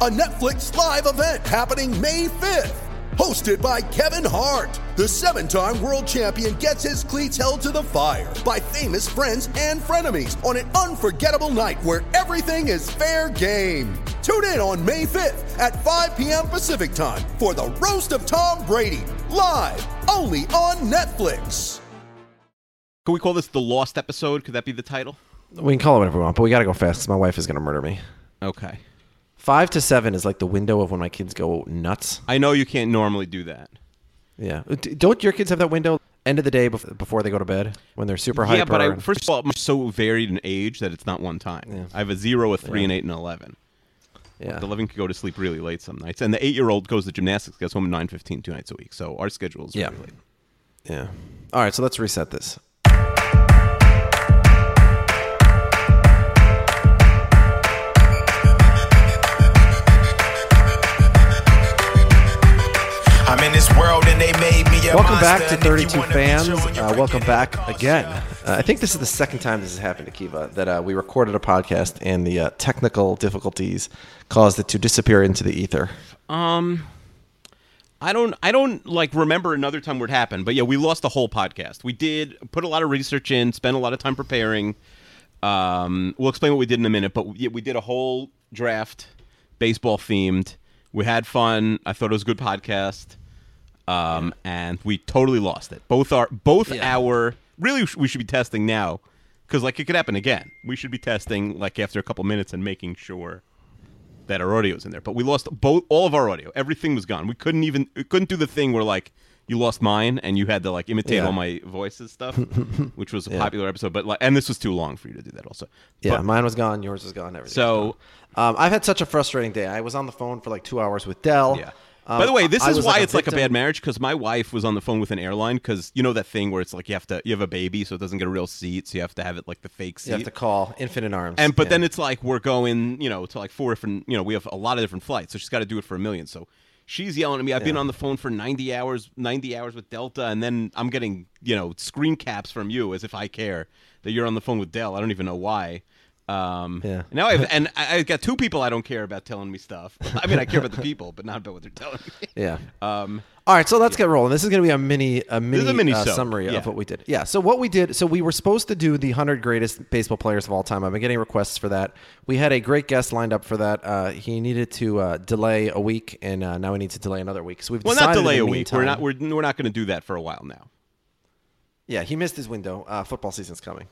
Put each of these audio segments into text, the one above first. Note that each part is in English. A Netflix live event happening May 5th. Hosted by Kevin Hart, the seven-time world champion gets his cleats held to the fire by famous friends and frenemies on an unforgettable night where everything is fair game. Tune in on May 5th at 5 p.m. Pacific time for The Roast of Tom Brady, live only on Netflix. Can we call this the Lost episode? Could that be the title? We can call it whatever we want, but we got to go fast because my wife is going to murder me. Okay. 5 to 7 is like the window of when my kids go nuts. I know you can't normally do that. Yeah. Don't your kids have that window end of the day before they go to bed when they're super hyper? Yeah, but first of all, I'm so varied in age that it's not one time. Yeah. I have a 0, a 3, an 8, and an 11. Yeah. The 11 could go to sleep really late some nights. And the 8-year-old goes to gymnastics, gets home at 9:15 2 nights a week. So our schedule is really late. Yeah. All right, so let's reset this. I'm in this world and they made me a welcome back to 32 Fans. Welcome back again. I think this is the second time this has happened, Akiva, that we recorded a podcast and the technical difficulties caused it to disappear into the ether. I don't like remember another time where it happened, but yeah, we lost the whole podcast. We did put a lot of research in, spent a lot of time preparing. We'll explain what we did in a minute, but we did a whole draft, baseball themed. We had fun. I thought it was a good podcast. And we totally lost it. Both our really we should be testing now because like it could happen again. We should be testing like after a couple minutes and making sure that our audio's in there. But we lost all of our audio. Everything was gone. We couldn't do the thing where like you lost mine and you had to like imitate all my voices stuff, which was a popular episode. But like, and this was too long for you to do that also. Yeah, but mine was gone. Yours was gone. Everything. So I've had such a frustrating day. I was on the phone for like 2 hours with Dell. Yeah. By the way, this is why it's like a bad marriage because my wife was on the phone with an airline because you know that thing where it's like you have a baby so it doesn't get a real seat so you have to have it like the fake seat. You have to call Infinite Arms. But then it's like we're going to like 4 different we have a lot of different flights so she's got to do it for a million so she's yelling at me. I've been on the phone for 90 hours with Delta and then I'm getting screen caps from you as if I care that you're on the phone with Dell. I don't even know why. Now I've got 2 people I don't care about telling me stuff. I mean, I care about the people, but not about what they're telling me. Yeah. All right, so let's get rolling. This is going to be a mini summary of what we did. Yeah. So what we did. So we were supposed to do the 100 greatest baseball players of all time. I've been getting requests for that. We had a great guest lined up for that. He needed to delay a week, and now he needs to delay another week. So we've decided not delay a week. We're not going to do that for a while now. Yeah, he missed his window. Football season's coming.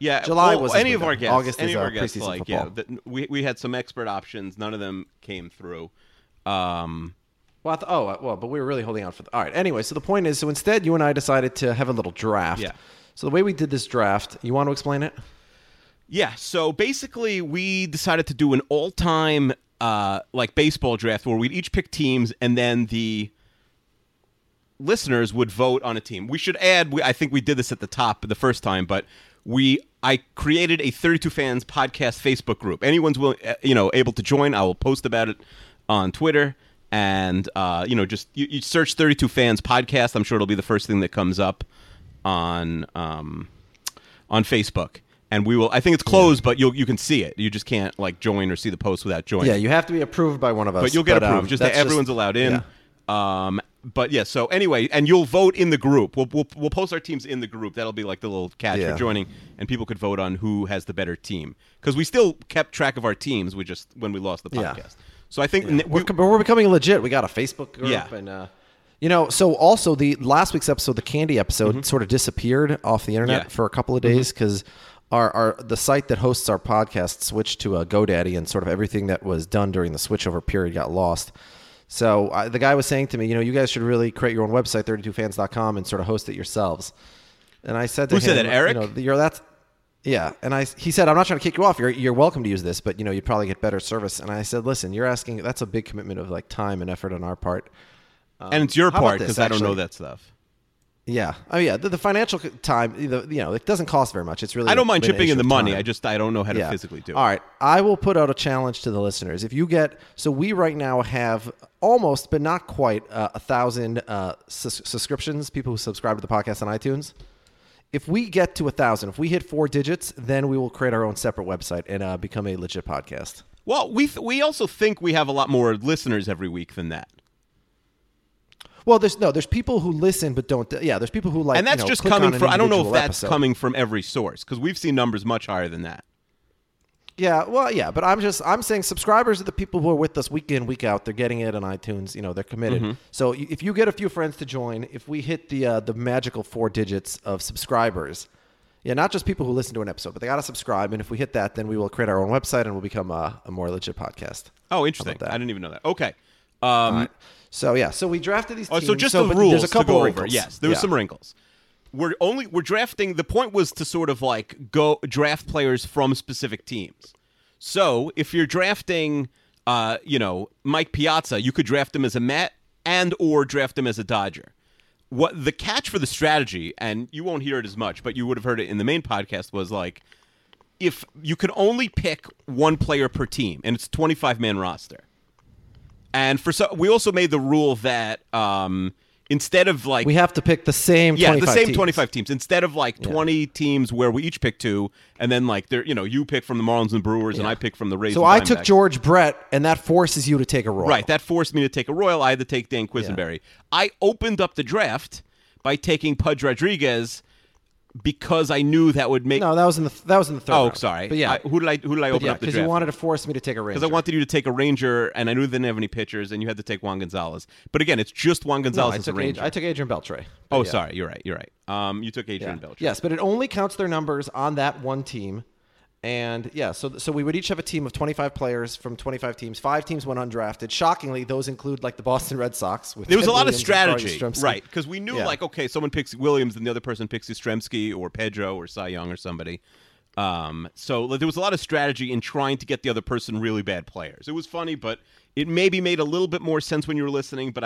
Yeah, July was any of our guests. August is our preseason football. Yeah, we had some expert options. None of them came through. But we were really holding out for. All right. Anyway, so the point is, so instead, you and I decided to have a little draft. Yeah. So the way we did this draft, you want to explain it? Yeah. So basically, we decided to do an all-time like baseball draft where we'd each pick teams, and then the listeners would vote on a team. We should add. I think we did this at the top the first time, but. I created a 32 Fans podcast Facebook group. Anyone's willing, able to join. I will post about it on Twitter, and just you search 32 Fans podcast. I'm sure it'll be the first thing that comes up on Facebook. And we will. I think it's closed, but you can see it. You just can't like join or see the post without joining. Yeah, you have to be approved by one of us. But you'll get approved. Just that everyone's allowed in. Yeah. But yeah, so anyway, and you'll vote in the group. We'll post our teams in the group. That'll be like the little catch for joining, and people could vote on who has the better team because we still kept track of our teams. We just when we lost the podcast, so I think we're becoming legit. We got a Facebook group, and so also the last week's episode, the candy episode, sort of disappeared off the internet for a couple of days because. The site that hosts our podcast switched to GoDaddy, and sort of everything that was done during the switchover period got lost. So the guy was saying to me, you guys should really create your own website, 32fans.com, and sort of host it yourselves. And I said to him, "Who said that, Eric?" You know, he said, "I'm not trying to kick you off. You're welcome to use this, but you know, you'd probably get better service." And I said, "Listen, you're asking. That's a big commitment of like time and effort on our part, and it's your part because I don't know that stuff." Yeah. Oh yeah. The financial time. You know, it doesn't cost very much. It's really. I don't mind chipping in the money. I don't know how to physically do it. All right. I will put out a challenge to the listeners. If you get we right now have almost, but not quite, 1,000 subscriptions. People who subscribe to the podcast on iTunes. If we get to 1,000, if we hit 4 digits, then we will create our own separate website and become a legit podcast. Well, we also think we have a lot more listeners every week than that. Well, there's people who listen but don't. Yeah, there's people who like. And that's just coming from. I don't know if that's coming from every source because we've seen numbers much higher than that. Yeah, well, yeah, but I'm saying subscribers are the people who are with us week in, week out. They're getting it on iTunes. You know, they're committed. Mm-hmm. So if you get a few friends to join, if we hit the magical 4 digits of subscribers, yeah, not just people who listen to an episode, but they got to subscribe. And if we hit that, then we will create our own website and we'll become a more legit podcast. Oh, interesting. I didn't even know that. Okay. Right. So yeah, so we drafted these teams. So just the rules. There's a couple to go over. Yes, there were some wrinkles. We're drafting. The point was to sort of like go draft players from specific teams. So if you're drafting, Mike Piazza, you could draft him as a Met or draft him as a Dodger. What the catch for the strategy, and you won't hear it as much, but you would have heard it in the main podcast, was like if you could only pick one player per team, and it's a 25-man roster. And we also made the rule that. Instead of like... We have to pick the same 25 teams. Yeah, the same teams. 25 teams. Instead of like 20 teams where we each pick 2, and then like, you pick from the Marlins and Brewers, and I pick from the Rays and Diamondbacks. So I took George Brett, and that forces you to take a Royal. Right, that forced me to take a Royal. I had to take Dan Quisenberry. Yeah. I opened up the draft by taking Pudge Rodriguez because I knew that would make... No, that was in the third round. Oh, sorry. But yeah. Who did I open up the draft? Because you wanted to force me to take a Ranger. Because I wanted you to take a Ranger, and I knew they didn't have any pitchers, and you had to take Juan Gonzalez. But again, it's just Juan Gonzalez as a Ranger. I took Adrian Beltre. Oh, yeah. Sorry. You're right. You took Adrian Beltre. Yes, but it only counts their numbers on that one team. And yeah, so we would each have a team of 25 players from 25 teams. 5 teams went undrafted. Shockingly, those include like the Boston Red Sox. There was a lot of strategy, right? Because we knew like, okay, someone picks Williams and the other person picks Yastrzemski or Pedro or Cy Young or somebody. So there was a lot of strategy in trying to get the other person really bad players. It was funny, but it maybe made a little bit more sense when you were listening. But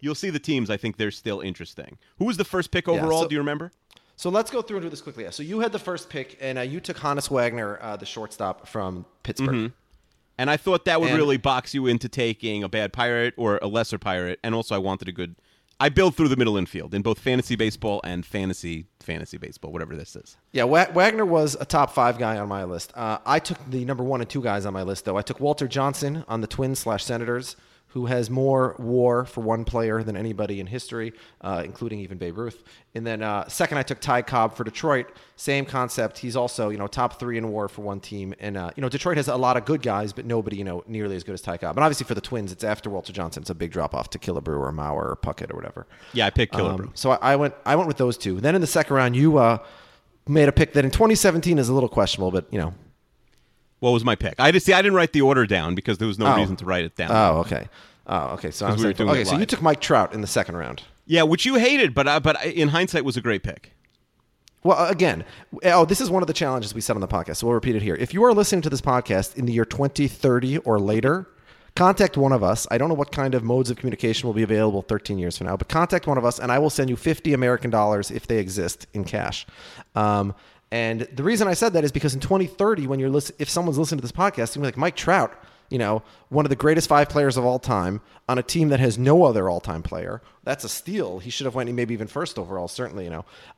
you'll see the teams. I think they're still interesting. Who was the first pick overall? Do you remember? So let's go through and do this quickly. Yeah. So you had the first pick, and you took Honus Wagner, the shortstop from Pittsburgh. Mm-hmm. And I thought that would really box you into taking a bad Pirate or a lesser Pirate. And also I wanted a good – I build through the middle infield in both fantasy baseball and fantasy baseball, whatever this is. Yeah, Wagner was a top 5 guy on my list. I took the number 1 and 2 guys on my list, though. I took Walter Johnson on the Twins/Senators, who has more WAR for one player than anybody in history, including even Babe Ruth. And then second, I took Ty Cobb for Detroit. Same concept. He's also, top 3 in WAR for one team. And, Detroit has a lot of good guys, but nobody, nearly as good as Ty Cobb. And obviously for the Twins, it's after Walter Johnson. It's a big drop-off to Killebrew or Mauer or Puckett or whatever. Yeah, I picked Killebrew. So I went with those 2. Then in the second round, you made a pick that in 2017 is a little questionable, but, What was my pick? I didn't write the order down because there was no reason to write it down. Oh, okay. So you took Mike Trout in the second round. Yeah, which you hated, but in hindsight was a great pick. Well, again, this is one of the challenges we set on the podcast. So we'll repeat it here. If you are listening to this podcast in the year 2030 or later, contact one of us. I don't know what kind of modes of communication will be available 13 years from now, but contact one of us, and I will send you $50 American if they exist in cash. And the reason I said that is because in 2030, when if someone's listening to this podcast, you're like, Mike Trout, one of the greatest 5 players of all time on a team that has no other all-time player. That's a steal. He should have went maybe even first overall, certainly,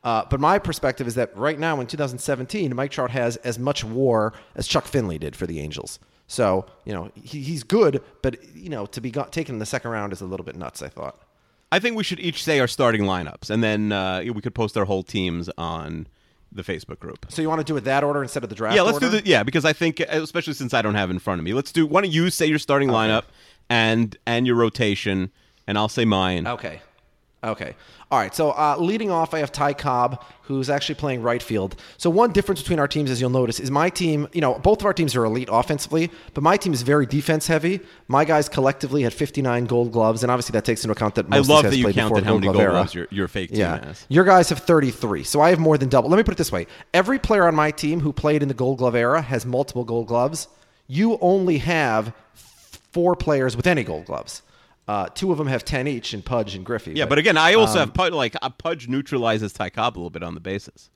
But my perspective is that right now in 2017, Mike Trout has as much WAR as Chuck Finley did for the Angels. So, he's good, but, to be taken in the second round is a little bit nuts, I thought. I think we should each say our starting lineups, and then we could post our whole teams on the Facebook group. So you want to do it that order instead of the draft order? Yeah, let's do the because I think, especially since I don't have it in front of me, let's do. Why don't you say your starting lineup and your rotation, and I'll say mine. Okay. Okay. All right. So leading off, I have Ty Cobb, who's actually playing right field. So one difference between our teams, as you'll notice, is my team, you know, both of our teams are elite offensively, but my team is very defense heavy. My guys collectively had 59 gold gloves, and obviously that takes into account that most of the guys played before. I love that you counted how many gold gloves your fake team has. Your guys have 33, so I have more than double. Let me put it this way. Every player on my team who played in the gold glove era has multiple gold gloves. You only have four players with any gold gloves. Two of them have 10 each in Pudge and Griffey. Yeah, but again, I also have Pudge. Like Pudge neutralizes Ty Cobb a little bit on the bases.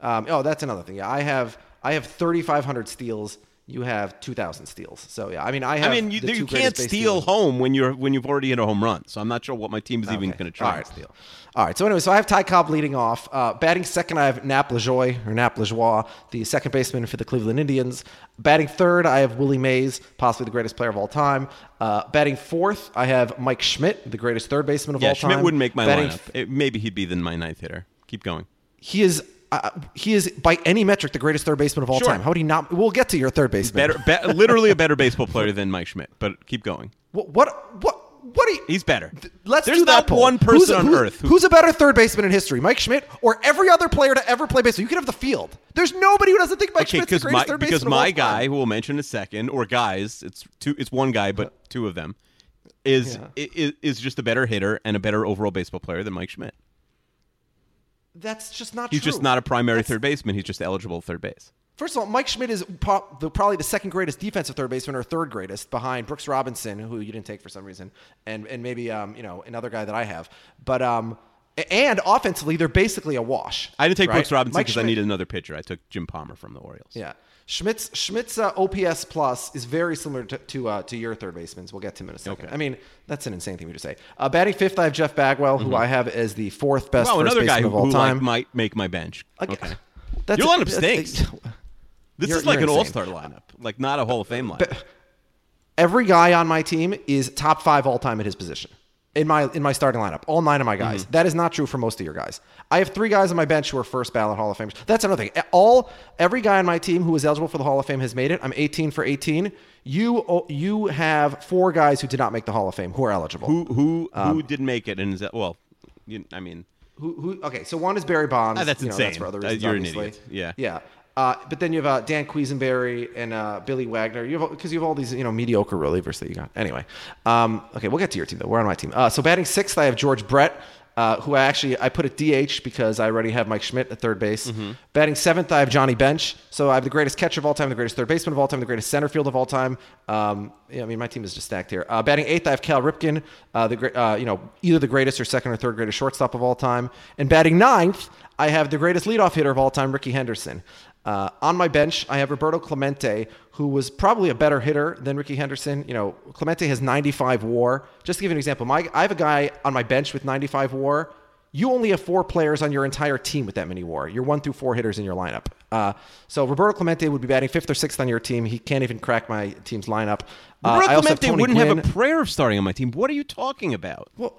Oh, that's another thing. Yeah, I have 3,500 steals. You have 2,000 steals. So yeah, I mean, you can't steal home when you've already hit a home run. So I'm not sure what my team is even going to try to steal. All right. So anyway, so I have Ty Cobb leading off, batting second. I have Nap Lajoie, the second baseman for the Cleveland Indians. Batting third, I have Willie Mays, possibly the greatest player of all time. Batting fourth, I have Mike Schmidt, the greatest third baseman of all time. Yeah, Schmidt wouldn't make my lineup. Maybe he'd be my ninth hitter. Keep going. He is by any metric the greatest third baseman of all time. How would he not? We'll get to your third baseman. Literally a better baseball player than Mike Schmidt. But keep going. What are you? He's better. There's do that poll. One person on earth. Who's a better third baseman in history, Mike Schmidt or every other player to ever play baseball? You could have the field. There's nobody who doesn't think Mike Schmidt's the greatest third baseman of all time. Because my guy, who we'll mention in a second, or guys, it's one guy, but two of them, is just a better hitter and a better overall baseball player than Mike Schmidt. That's just not true. He's just not a primary third baseman. He's just eligible third base. First of all, Mike Schmidt is probably the second greatest defensive third baseman, or third greatest, behind Brooks Robinson, who you didn't take for some reason, and maybe another guy that I have. But and offensively, they're basically a wash. I didn't take Brooks Robinson because I needed another pitcher. I took Jim Palmer from the Orioles. Yeah, Schmidt's OPS plus is very similar to your third baseman's. We'll get to him in a second. Okay. I mean, that's an insane thing to say. Batting fifth, I have Jeff Bagwell, who I have as the fourth best first baseman of all time. Another guy who might make my bench. Okay. Your lineup stinks. This is like an all-star lineup, like not a Hall of Fame lineup. Every guy on my team is top five all-time at his position in my starting lineup. All nine of my guys. That is not true for most of your guys. I have three guys on my bench who are first ballot Hall of Famers. That's another thing. Every guy on my team who is eligible for the Hall of Fame has made it. I'm 18 for 18. You have four guys who did not make the Hall of Fame who are eligible. Who didn't make it? And is that, well, I mean, who? Okay, so one is Barry Bonds. That's insane. That's for other reasons, you're obviously an idiot. Yeah. But then you have Dan Quisenberry and Billy Wagner. Because you have all these, mediocre relievers that you got. Anyway, okay, we'll get to your team though. We're on my team. So batting sixth, I have George Brett, who I put at DH because I already have Mike Schmidt at third base. Batting seventh, I have Johnny Bench. So I have the greatest catcher of all time, the greatest third baseman of all time, the greatest center field of all time. My team is just stacked here. Batting eighth, I have Cal Ripken, either the greatest or second or third greatest shortstop of all time. And batting ninth, I have the greatest leadoff hitter of all time, Ricky Henderson. On my bench, I have Roberto Clemente, who was probably a better hitter than Ricky Henderson. Clemente has 95 WAR. Just to give you an example, I have a guy on my bench with 95 WAR. You only have four players on your entire team with that many WAR. You're one through four hitters in your lineup. So Roberto Clemente would be batting fifth or sixth on your team. He can't even crack my team's lineup. Roberto Clemente wouldn't have a prayer of starting on my team. What are you talking about? Well,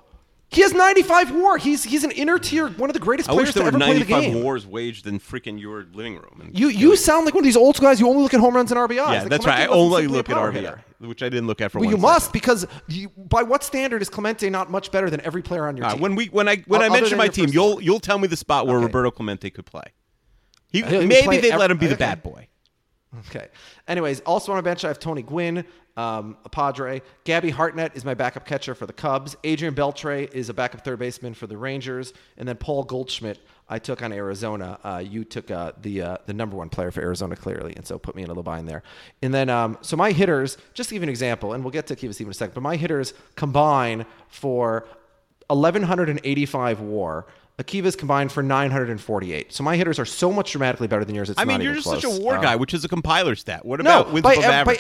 he has 95 WAR. He's an inner tier, one of the greatest players to ever play the game. I wish there were 95 WARs waged in freaking your living room. And you sound like one of these old guys. You only look at home runs and RBIs. Yeah, that's right. I only look at RBI, which I didn't look at for one second. Well, you must, because by what standard is Clemente not much better than every player on your team? When I mention my team, you'll tell me the spot where Roberto Clemente could play. Maybe they'd let him be the bad boy. Okay. Anyways, also on my bench, I have Tony Gwynn, a Padre. Gabby Hartnett is my backup catcher for the Cubs. Adrian Beltre is a backup third baseman for the Rangers. And then Paul Goldschmidt I took on Arizona. You took the number one player for Arizona, clearly, and so put me in a little bind there. And then, so my hitters, just to give you an example, and we'll get to Akiva in a second, but my hitters combine for 1,185 WAR. Akiva's combined for 948. So my hitters are so much dramatically better than yours. You're just close. Such a WAR guy, which is a compiler stat. What about wins above average?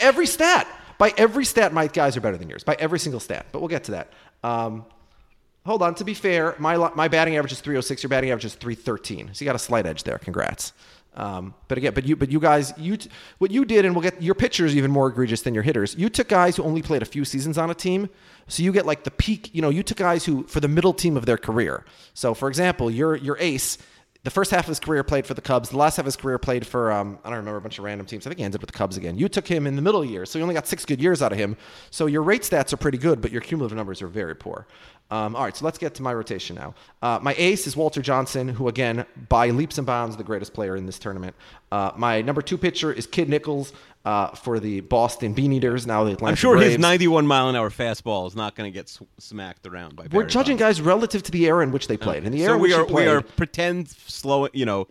By every stat, my guys are better than yours. By every single stat. But we'll get to that. Hold on. To be fair, my batting average is 306. Your batting average is 313. So you got a slight edge there. Congrats. But you guys, what you did, and we'll get your pitchers even more egregious than your hitters. You took guys who only played a few seasons on a team. So you get like the peak, you took guys who for the middle team of their career. So for example, your ace The first half of his career played for the Cubs. The last half of his career played for, I don't remember, a bunch of random teams. I think he ended up with the Cubs again. You took him in the middle year, so you only got 6 good years out of him. So your rate stats are pretty good, but your cumulative numbers are very poor. All right, so let's get to my rotation now. My ace is Walter Johnson, who, again, by leaps and bounds, the greatest player in this tournament. My number 2 pitcher is Kid Nichols for the Boston Bean Eaters, now the Atlanta Braves. I'm sure his 91-mile-an-hour fastball is not going to get smacked around by Barry Bonds. We're judging guys relative to the era in which they played. In the era we are pretend slow, you know.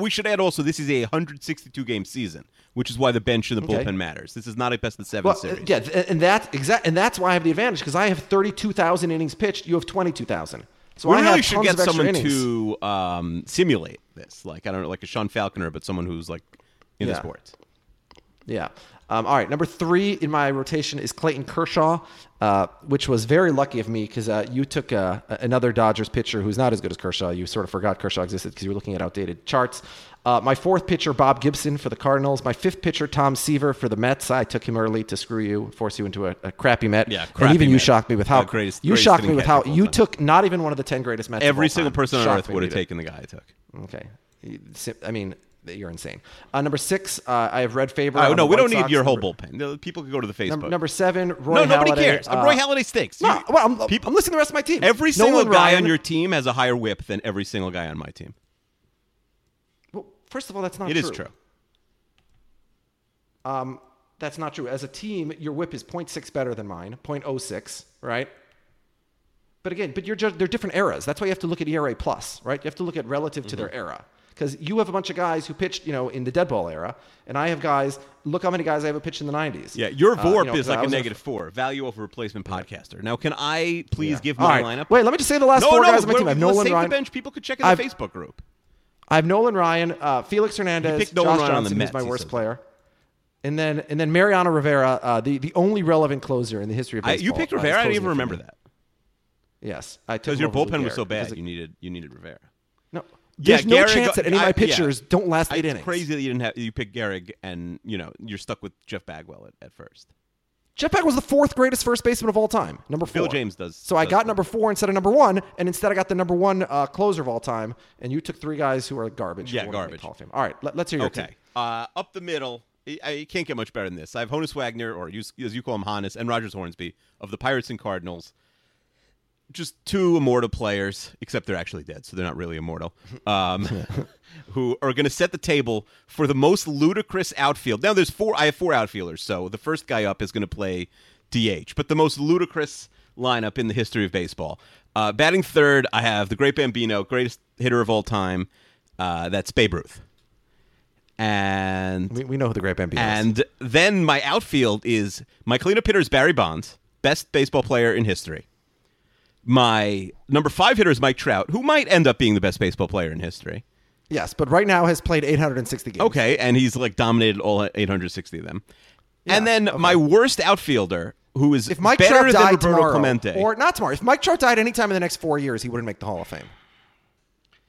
We should add also this is a 162-game season, which is why the bench and the bullpen matters. This is not a best-of-seven series. Yeah, and that's why I have the advantage, because I have 32,000 innings pitched. You have 22,000. So we really should get someone to simulate this. Like, I don't know, like a Sean Falconer, but someone who's like in the sports. Yeah. All right. Number 3 in my rotation is Clayton Kershaw, which was very lucky of me because you took another Dodgers pitcher who's not as good as Kershaw. You sort of forgot Kershaw existed because you were looking at outdated charts. My 4th pitcher, Bob Gibson for the Cardinals. My 5th pitcher, Tom Seaver for the Mets. I took him early to screw you, force you into a crappy Met. Yeah, crappy and even Met. You shocked me with how greatest, you greatest shocked me with how you time. Took not even one of the 10 greatest Mets. Every single person on earth would have taken the guy I took. Okay, I mean. You're insane. Number 6, I have Red Faber. Oh, no, we don't need your whole bullpen. No, people can go to the Facebook. Number 7, Roy Halladay. No, nobody cares. Roy Halladay stinks. No, I'm listening to the rest of my team. Every single guy on your team has a higher whip than every single guy on my team. Well, first of all, that's not true. It is true. That's not true. As a team, your whip is 0.6 better than mine, 0.06, right? But again, they're different eras. That's why you have to look at ERA+, right? You have to look at relative to their era. Because you have a bunch of guys who pitched, you know, in the dead ball era, and I have guys. Look how many guys I have pitched in the 90s. Yeah, your VORP is like a -4, value over replacement podcaster. Now, can I please give my lineup? Wait, let me just say the last 4 guys on my team. I have Nolan Ryan. The bench. People could check in the Facebook group. I have Nolan Ryan, Felix Hernandez, Josh Johnson, who's my worst player, and then Mariano Rivera, the only relevant closer in the history of baseball. You picked Rivera. I didn't even remember that. Yes, I took because your bullpen was so bad, you needed Rivera. No. There's no chance that any of my pitchers don't last 8 innings. It's crazy that you picked Gehrig, and you know you're stuck with Jeff Bagwell at first. Jeff Bagwell was the 4th greatest first baseman of all time, number 4. Bill James does. So I got number 4 instead of number 1, and instead I got the number 1 closer of all time. And you took 3 guys who are garbage. Yeah, garbage. All right, let's hear your team. Up the middle, I can't get much better than this. I have Honus Wagner, or as you call him, Honus, and Rogers Hornsby of the Pirates and Cardinals. Just 2 immortal players, except they're actually dead, so they're not really immortal, who are going to set the table for the most ludicrous outfield. Now, there's 4. I have 4 outfielders, so the first guy up is going to play DH, but the most ludicrous lineup in the history of baseball. Batting third, I have the great Bambino, greatest hitter of all time. That's Babe Ruth. And we know who the great Bambino is. And then my outfield is my cleanup hitter is Barry Bonds, best baseball player in history. My number 5 hitter is Mike Trout, who might end up being the best baseball player in history. Yes, but right now has played 860 games. Okay, and he's like dominated all 860 of them. Yeah, and then my worst outfielder, who is if Mike better Trout than Roberto Clemente. Or not tomorrow. If Mike Trout died any time in the next 4 years, he wouldn't make the Hall of Fame.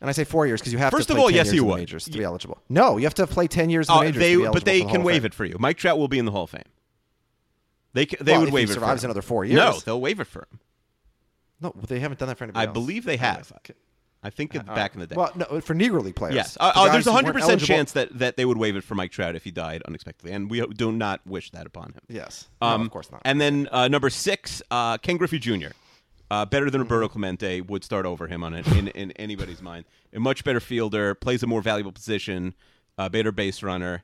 And I say 4 years because you have to play 10 years in the majors to be eligible. No, you have to play 10 years in the majors to be eligible. But they can waive it for you. Mike Trout will be in the Hall of Fame. They would waive it for him. If he survives another 4 years. No, they'll waive it for him. No, they haven't done that for anybody else. I believe they have. Okay. I think back in the day. Well, no, for Negro League players. Yes. There's a 100% chance that they would waive it for Mike Trout if he died unexpectedly, and we do not wish that upon him. Yes. No, of course not. And then number 6, Ken Griffey Jr., better than Roberto Clemente, would start over him on it in anybody's mind. A much better fielder, plays a more valuable position, better base runner,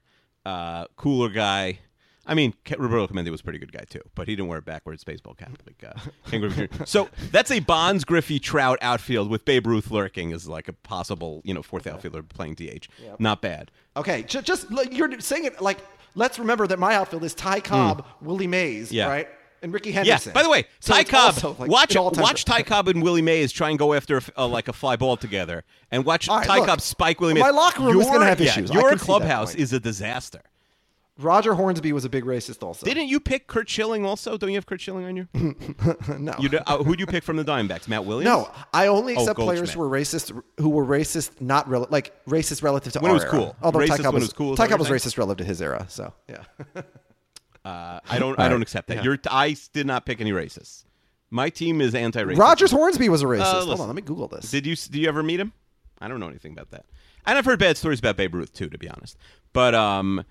cooler guy. I mean, Roberto Clemente was a pretty good guy, too, but he didn't wear a backwards baseball cap like Ken Griffey Jr. So that's a Bonds, Griffey, Trout outfield with Babe Ruth lurking as like a possible, you know, 4th outfielder playing DH. Yep. Not bad. Okay, just you're saying it like, let's remember that my outfield is Ty Cobb, Willie Mays, right? And Ricky Henderson. Yeah, by the way, so Ty Cobb, like, watch Ty Cobb and Willie Mays try and go after a fly ball together and watch Ty Cobb spike Willie Mays. My locker room is going to have issues. Your clubhouse is a disaster. Roger Hornsby was a big racist also. Didn't you pick Curt Schilling also? Don't you have Curt Schilling on you? No. Who'd you pick from the Diamondbacks? Matt Williams? No. I only accept players who were racist, not like racist relative to our era. When it was cool. Although Ty Cobb was racist relative to his era. So, yeah. I don't accept that. Yeah. I did not pick any racists. My team is anti-racist. Rogers Hornsby was a racist. Hold on. Let me Google this. Did you ever meet him? I don't know anything about that. And I've heard bad stories about Babe Ruth, too, to be honest. But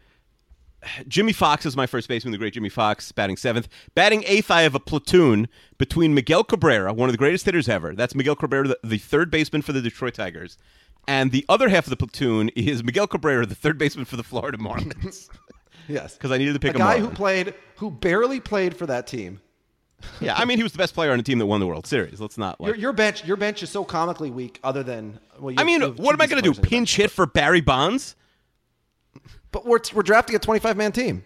Jimmy Foxx is my first baseman, the great Jimmy Foxx, batting seventh. Batting eighth, I have a platoon between Miguel Cabrera, one of the greatest hitters ever. That's Miguel Cabrera, the third baseman for the Detroit Tigers. And the other half of the platoon is Miguel Cabrera, the third baseman for the Florida Marlins. Yes. Because I needed to pick a guy who barely played for that team. Yeah, I mean, he was the best player on a team that won the World Series. Let's not like your bench is so comically weak. Other than what am I going to do? Pinch hit for Barry Bonds? But we're drafting a 25-man team.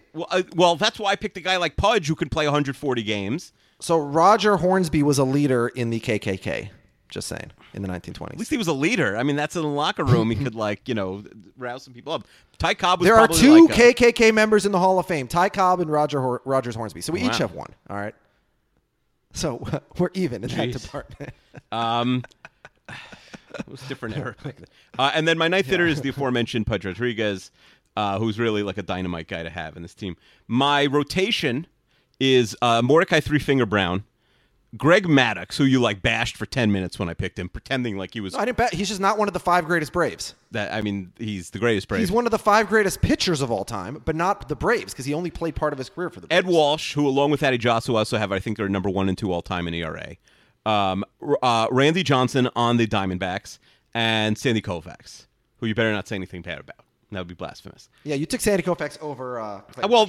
Well, that's why I picked a guy like Pudge who could play 140 games. So Roger Hornsby was a leader in the KKK. Just saying, in the 1920s. At least he was a leader. I mean, that's in the locker room. He could, rouse some people up. Ty Cobb was probably KKK members in the Hall of Fame, Ty Cobb and Rogers Hornsby. So we each have one. All right. So we're even in that department. It was different era. And then my ninth hitter is the aforementioned Pudge Rodriguez, who's really like a dynamite guy to have in this team. My rotation is Mordecai Three Finger Brown, Greg Maddox, who you bashed for 10 minutes when I picked him, pretending like he was. No, I didn't. He's just not one of the five greatest Braves. He's the greatest Brave. He's one of the five greatest pitchers of all time, but not the Braves because he only played part of his career for the Braves. Ed Walsh, who along with Addy Joss, who also have, I think, they're number 1 and 2 all time in ERA. Randy Johnson on the Diamondbacks and Sandy Koufax, who you better not say anything bad about. That would be blasphemous. Yeah, you took Sandy Koufax over.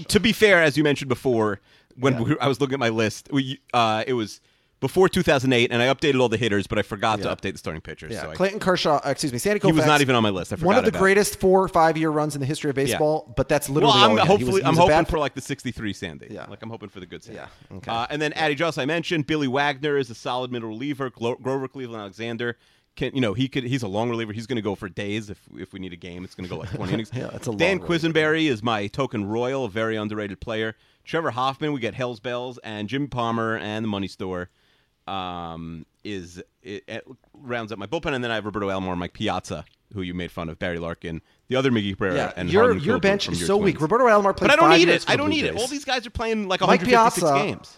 To be fair, as you mentioned before, I was looking at my list, it was before 2008, and I updated all the hitters, but I forgot to update the starting pitchers. Yeah, so Clayton Kershaw, Sandy Koufax. He was not even on my list. I forgot about him. One of the greatest 4 or 5 year runs in the history of baseball, but that's literally all he had. I'm hoping for the 63 Sandy. Yeah. I'm hoping for the good Sandy. Yeah. Okay. And then Addy Joss, I mentioned. Billy Wagner is a solid middle reliever. Grover Cleveland Alexander. He's a long reliever. He's going to go for days. If we need a game, it's going to go 20 innings. Yeah, that's a long Dan Quisenberry is my token royal, a very underrated player. Trevor Hoffman, we get Hell's Bells, and Jim Palmer and the Money Store rounds up my bullpen, and then I have Roberto Alomar, Mike Piazza, who you made fun of, Barry Larkin, the other Miguel Cabrera, and your bench is so weak. Roberto Alomar played 5 years. I don't need it. All these guys are playing like 156 games.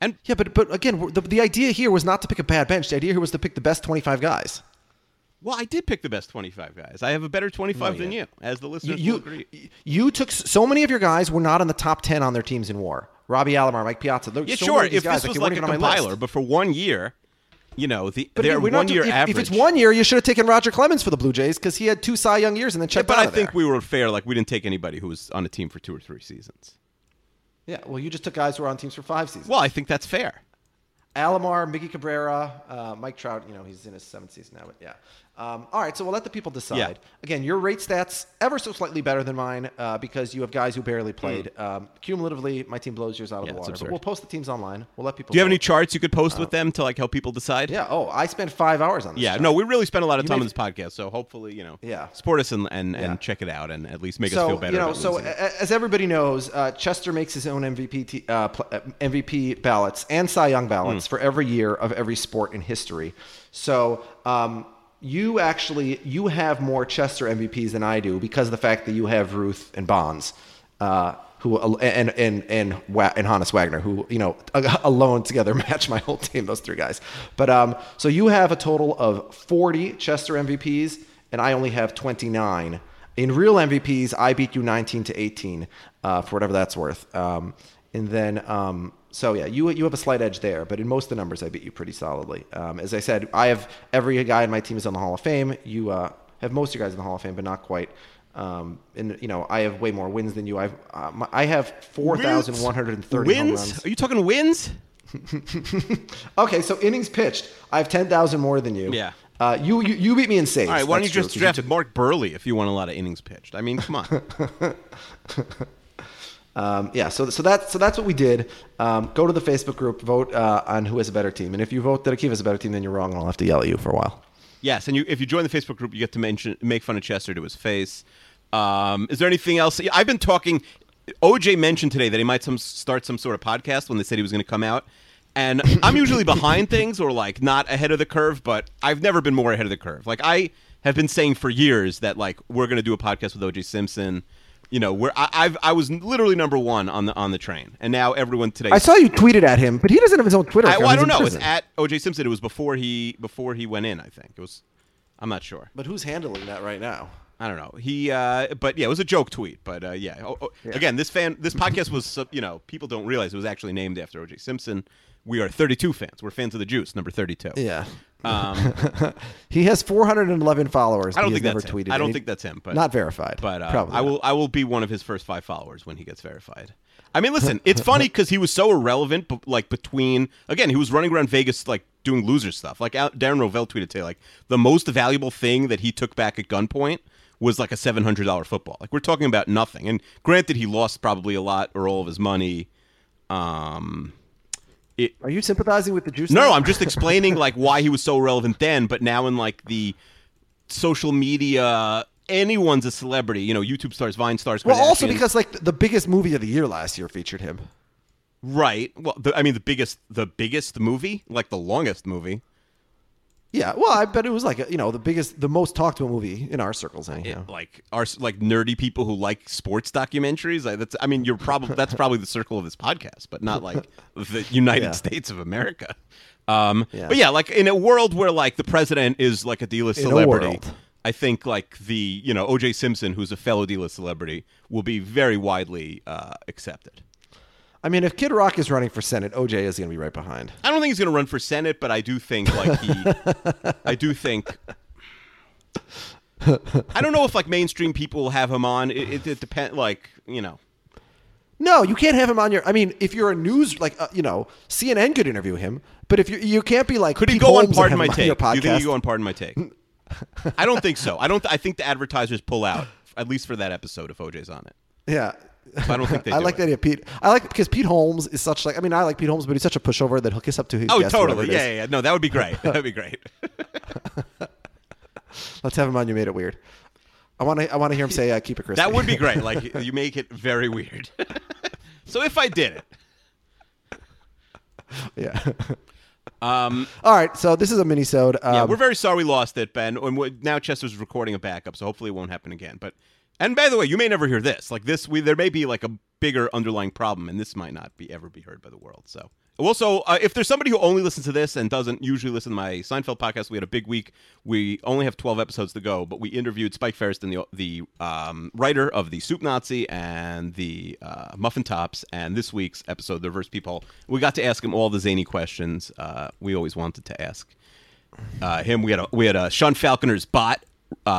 And but again, the idea here was not to pick a bad bench. The idea here was to pick the best 25 guys. Well, I did pick the best 25 guys. I have a better 25 than you, as the listeners will agree. You took so many of your guys were not in the top 10 on their teams in WAR. Robbie Alomar, Mike Piazza. If this was like a compiler, but for 1 year, if it's 1 year, you should have taken Roger Clemens for the Blue Jays because he had 2 Cy Young years and then checked out of there. But I think we were fair. We didn't take anybody who was on a team for 2 or 3 seasons. Yeah, well, you just took guys who were on teams for 5 seasons. Well, I think that's fair. Alomar, Miguel Cabrera, Mike Trout, he's in his 7th season now. But yeah. All right, so we'll let the people decide. Yeah. Again, your rate stats ever so slightly better than mine because you have guys who barely played. Cumulatively, my team blows yours out of the water. But we'll post the teams online. We'll let people Do you have any charts you could post with them to help people decide? Yeah. Oh, I spent 5 hours on this chart. No, we really spent a lot of time on this podcast. So hopefully, support us and check it out and at least make us feel better. As everybody knows, Chester makes his own MVP ballots and Cy Young ballots. For every year of every sport in history. So you have more Chester MVPs than I do because of the fact that you have Ruth and Bonds who and Honus Wagner who alone together match my whole team, those three guys. But so you have a total of 40 Chester MVPs and I only have 29. In real MVPs, I beat you 19-18 for whatever that's worth. And then you have a slight edge there, but in most of the numbers, I beat you pretty solidly. As I said, I have every guy in my team is on the Hall of Fame. You have most of your guys in the Hall of Fame, but not quite. I have way more wins than you. I have 4,130 home runs. Are you talking wins? Okay, so innings pitched. I have 10,000 more than you. Yeah. You beat me in saves. All right, why don't you just draft Mark Burley if you want a lot of innings pitched? I mean, come on. That's what we did. Go to the Facebook group, vote on who has a better team. And if you vote that Akiva is a better team, then you're wrong, and I'll have to yell at you for a while. Yes, and if you join the Facebook group, you get to make fun of Chester to his face. Is there anything else? I've been talking. OJ mentioned today that he might start some sort of podcast when they said he was going to come out. And I'm usually behind things or not ahead of the curve, but I've never been more ahead of the curve. I have been saying for years that we're going to do a podcast with OJ Simpson. I was literally number 1 on the train, and now everyone today. I saw you tweeted at him, but he doesn't have his own Twitter account. I don't know. It's at OJ Simpson. It was before he went in. I think it was. I'm not sure. But who's handling that right now? I don't know. He, but yeah, it was a joke tweet. But yeah. Yeah, again, this podcast was, you know, people don't realize it was actually named after O.J. Simpson. We are 32 fans. We're fans of the juice, number 32. Yeah. He has 411 followers. I don't think that's him. I don't think that's him. But not verified. But probably not. I will be one of his first 5 followers when he gets verified. I mean, listen, it's funny because he was so irrelevant, but like between, again, he was running around Vegas like doing loser stuff. Like Darren Rovell tweeted today, like the most valuable thing that he took back at gunpoint was like a $700 football. Like we're talking about nothing. And granted, he lost probably a lot or all of his money. Are you sympathizing with the juice? No, I'm just explaining like why he was so relevant then, but now in like the social media, anyone's a celebrity. You know, YouTube stars, Vine stars. Well, also because like the biggest movie of the year last year featured him. Right. Well, the biggest movie, like the longest movie. Yeah, well, I bet it was like, you know, the most talked about movie in our circles, anyhow. Like nerdy people who like sports documentaries. That's probably the circle of this podcast, but not like the United States of America. But yeah, like in a world where like the president is like a D-list celebrity, I think like the, you know, O.J. Simpson, who's a fellow D-list celebrity, will be very widely accepted. I mean, if Kid Rock is running for Senate, OJ is going to be right behind. I don't think he's going to run for Senate, but I do think like I don't know if like mainstream people will have him on. It depends, like, you know. No, you can't have him on your. I mean, if you're a news, like you know, CNN could interview him, but if you can't be like. Could he go on Pardon My Take? Do you think he go on Pardon My Take? I don't think so. I think the advertisers pull out at least for that episode if OJ's on it. Yeah. I don't think they do. I like that idea, Pete. I like because Pete Holmes is such like. I mean, I like Pete Holmes, but he's such a pushover that he'll kiss up to his. Oh, totally. Yeah. No, that would be great. That would be great. Let's have him on. You made it weird. I want to hear him say, "Keep it crispy." That would be great. Like you make it very weird. So if I did it, yeah. All right. So this is a mini-sode. Yeah, we're very sorry we lost it, Ben. And now Chester's recording a backup, so hopefully it won't happen again. But. And by the way, you may never hear this. Like this, there may be like a bigger underlying problem, and this might not ever be heard by the world. So, also, if there's somebody who only listens to this and doesn't usually listen to my Seinfeld podcast, we had a big week. We only have 12 episodes to go, but we interviewed Spike Ferriston, the writer of the Soup Nazi and the Muffin Tops, and this week's episode, The Reverse Peephole. We got to ask him all the zany questions we always wanted to ask him. We had a Sean Falconer's bot.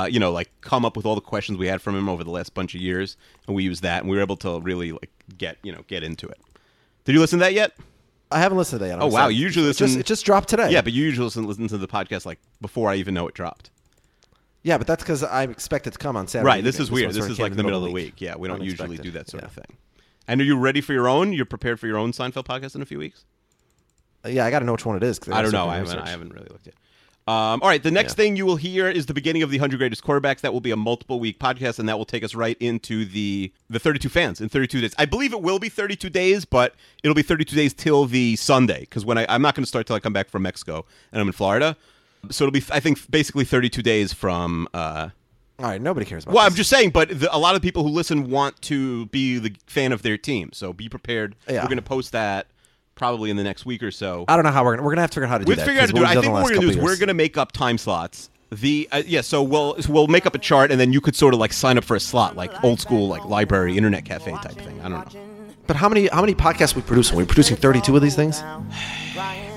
You know, like come up with all the questions we had from him over the last bunch of years, and we used that, and we were able to really like get into it. Did you listen to that yet? I haven't listened to that yet. Oh wow, you usually listen. It just dropped today. Yeah, but you usually listen to the podcast like before I even know it dropped. Yeah, but that's because I expect it to come on Saturday. Right, this is weird. This is like the middle of the week. Yeah, we don't usually do that sort of thing. And are you ready for your own? You're prepared for your own Seinfeld podcast in a few weeks? Yeah, I got to know which one it is. I don't know. I haven't really looked at it. All right, the next thing you will hear is the beginning of the 100 Greatest Quarterbacks. That will be a multiple-week podcast, and that will take us right into the 32 fans in 32 days. I believe it will be 32 days, but it'll be 32 days till the Sunday, because when I'm not going to start till I come back from Mexico, and I'm in Florida. So it'll be, I think, basically 32 days from... All right, nobody cares about this. I'm just saying, but a lot of people who listen want to be the fan of their team, so be prepared. Yeah. We're going to post that. Probably in the next week or so. I don't know how we're gonna have to figure out how to do that. We'll figure out how to do it. I think what we're gonna do is we're gonna make up time slots. So we'll make up a chart, and then you could sort of like sign up for a slot, like old school, like library, internet cafe type thing. I don't know. But how many podcasts we produce? Are we producing 32 of these things?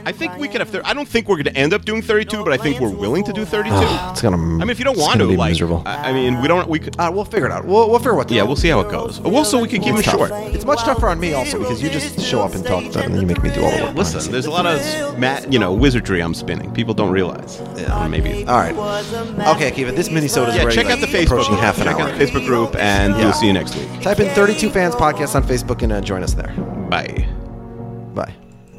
I think we could have. I don't think we're gonna end up doing 32, but I think we're willing to do 32. It's gonna. I mean, if you don't want to, like, miserable. I mean, we don't. We could. We'll figure it out. We'll figure what. Yeah, we'll see how it goes. Also, we can keep it short. It's much tougher on me also because you just show up and talk about it, and then you make me do all the work. Listen, there's a lot of wizardry I'm spinning. People don't realize. Yeah, maybe. All right. Okay, Akiva, this minisode is ready. Check out the Facebook group. Check out the Facebook group, and we'll see you next week. Type in 32 Fans Podcast on Facebook and join us there. Bye. Bye.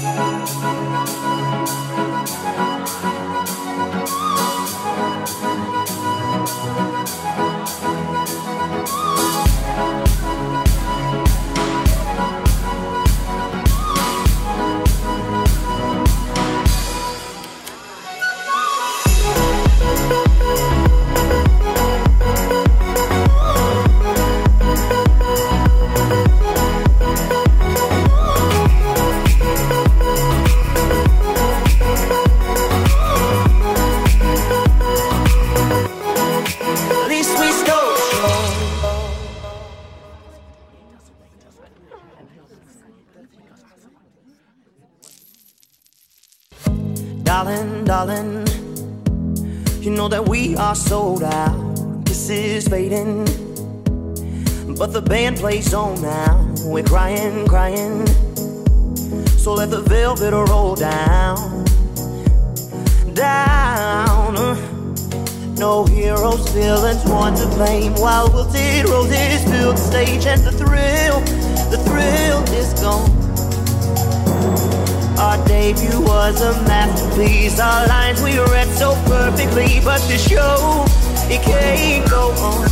Thank you. darling. You know that we are sold out, kisses fading, but the band plays on now. We're crying, crying, so let the velvet roll down, down. No heroes, villains, one to blame, while wilted roses fill the stage, and the thrill is gone. Our debut was a masterpiece, our lines we read so perfectly, but the show, it can't go on.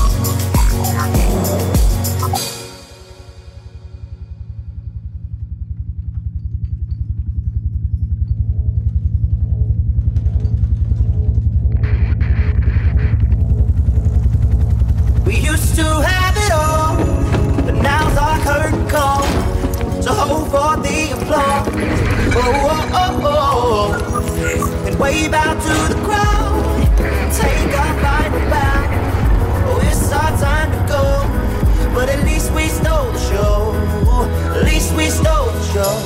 We used to have it all, but now's our curtain call, to hold for the applause. Oh, oh, oh, oh, and wave out to the crowd, take our final bow. Oh, it's our time to go, but at least we stole the show, at least we stole the show.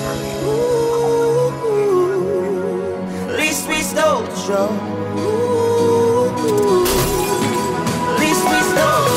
Ooh, at least we stole the show. Ooh, at least we stole the show.